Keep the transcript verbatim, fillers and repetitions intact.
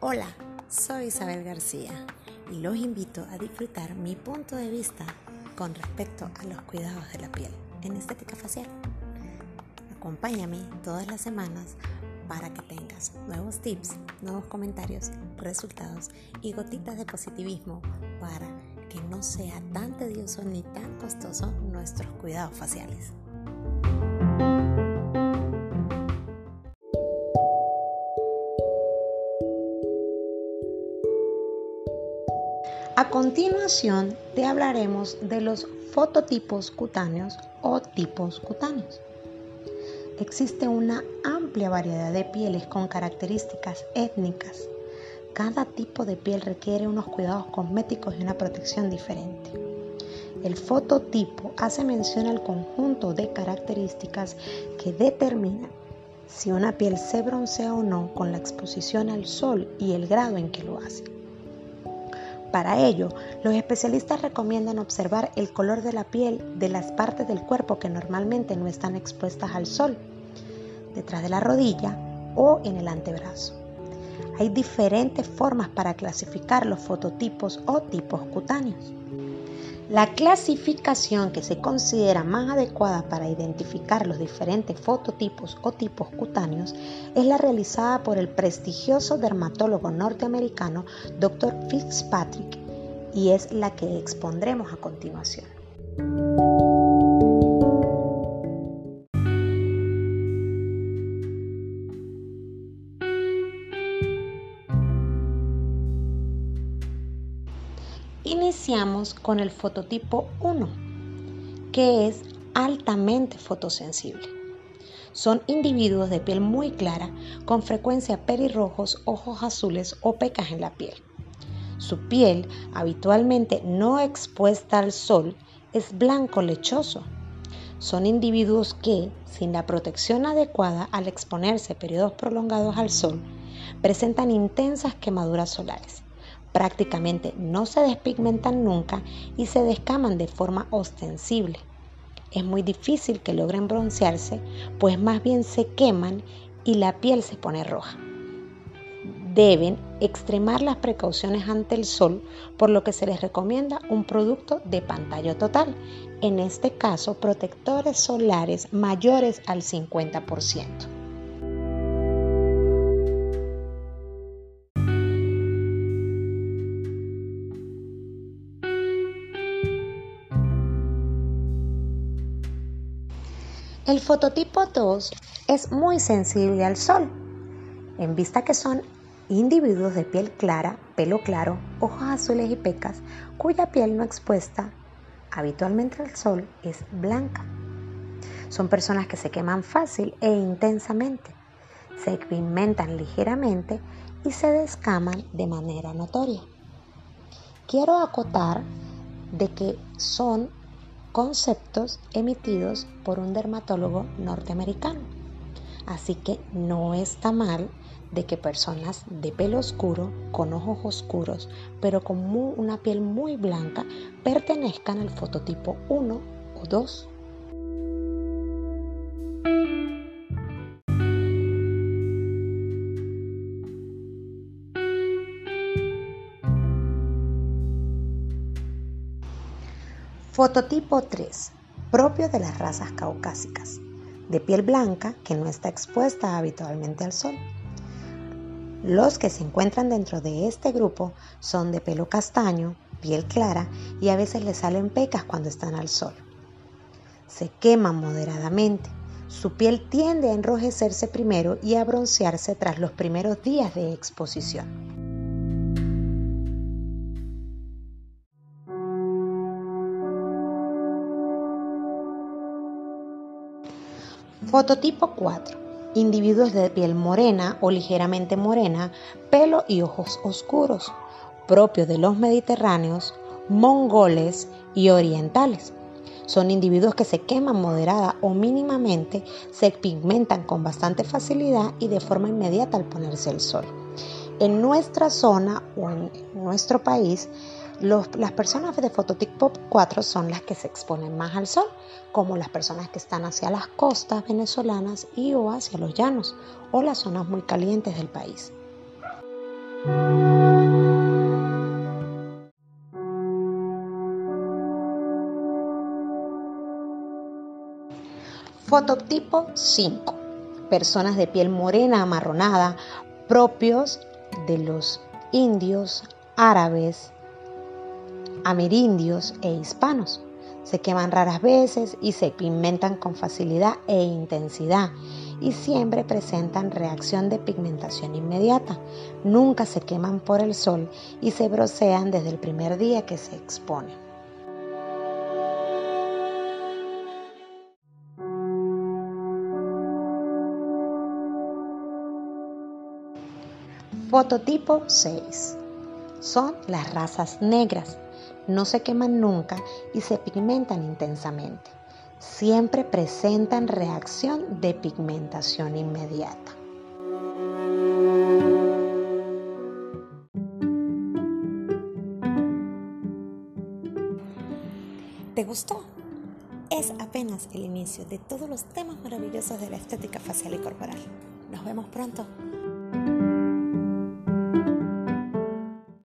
Hola, soy Isabel García y los invito a disfrutar mi punto de vista con respecto a los cuidados de la piel en estética facial. Acompáñame todas las semanas para que tengas nuevos tips, nuevos comentarios, resultados y gotitas de positivismo para que no sea tan tedioso ni tan costoso nuestros cuidados faciales. A continuación te hablaremos de los fototipos cutáneos o tipos cutáneos. Existe una amplia variedad de pieles con características étnicas. Cada tipo de piel requiere unos cuidados cosméticos y una protección diferente. El fototipo hace mención al conjunto de características que determinan si una piel se broncea o no con la exposición al sol y el grado en que lo hace. Para ello, los especialistas recomiendan observar el color de la piel de las partes del cuerpo que normalmente no están expuestas al sol, detrás de la rodilla o en el antebrazo. Hay diferentes formas para clasificar los fototipos o tipos cutáneos. La clasificación que se considera más adecuada para identificar los diferentes fototipos o tipos cutáneos es la realizada por el prestigioso dermatólogo norteamericano doctor Fitzpatrick y es la que expondremos a continuación. Iniciamos con el fototipo uno, que es altamente fotosensible. Son individuos de piel muy clara, con frecuencia pelirrojos, ojos azules o pecas en la piel. Su piel, habitualmente no expuesta al sol, es blanco lechoso. Son individuos que, sin la protección adecuada al exponerse periodos prolongados al sol, presentan intensas quemaduras solares. Prácticamente no se despigmentan nunca y se descaman de forma ostensible. Es muy difícil que logren broncearse, pues más bien se queman y la piel se pone roja. Deben extremar las precauciones ante el sol, por lo que se les recomienda un producto de pantalla total, en este caso protectores solares mayores al cincuenta por ciento. El fototipo dos es muy sensible al sol, en vista que son individuos de piel clara, pelo claro, ojos azules y pecas, cuya piel no expuesta habitualmente al sol es blanca. Son personas que se queman fácil e intensamente, se pigmentan ligeramente y se descaman de manera notoria. Quiero acotar de que son conceptos emitidos por un dermatólogo norteamericano, así que no está mal de que personas de pelo oscuro, con ojos oscuros, pero con muy, una piel muy blanca, pertenezcan al fototipo uno o dos. Fototipo tres, propio de las razas caucásicas, de piel blanca que no está expuesta habitualmente al sol. Los que se encuentran dentro de este grupo son de pelo castaño, piel clara y a veces les salen pecas cuando están al sol. Se queman moderadamente, su piel tiende a enrojecerse primero y a broncearse tras los primeros días de exposición. Fototipo cuatro. Individuos de piel morena o ligeramente morena, pelo y ojos oscuros, propios de los mediterráneos, mongoles y orientales. Son individuos que se queman moderada o mínimamente, se pigmentan con bastante facilidad y de forma inmediata al ponerse el sol. En nuestra zona o en nuestro país, Los, las personas de fototipo cuatro son las que se exponen más al sol, como las personas que están hacia las costas venezolanas y o hacia los llanos o las zonas muy calientes del país. Fototipo cinco. Personas de piel morena amarronada, propios de los indios, árabes, amerindios e hispanos. Se queman raras veces y se pigmentan con facilidad e intensidad y siempre presentan reacción de pigmentación inmediata. Nunca se queman por el sol y se broncean desde el primer día que se exponen. Fototipo seis. Son las razas negras. No se queman nunca y se pigmentan intensamente. Siempre presentan reacción de pigmentación inmediata. ¿Te gustó? Es apenas el inicio de todos los temas maravillosos de la estética facial y corporal. Nos vemos pronto.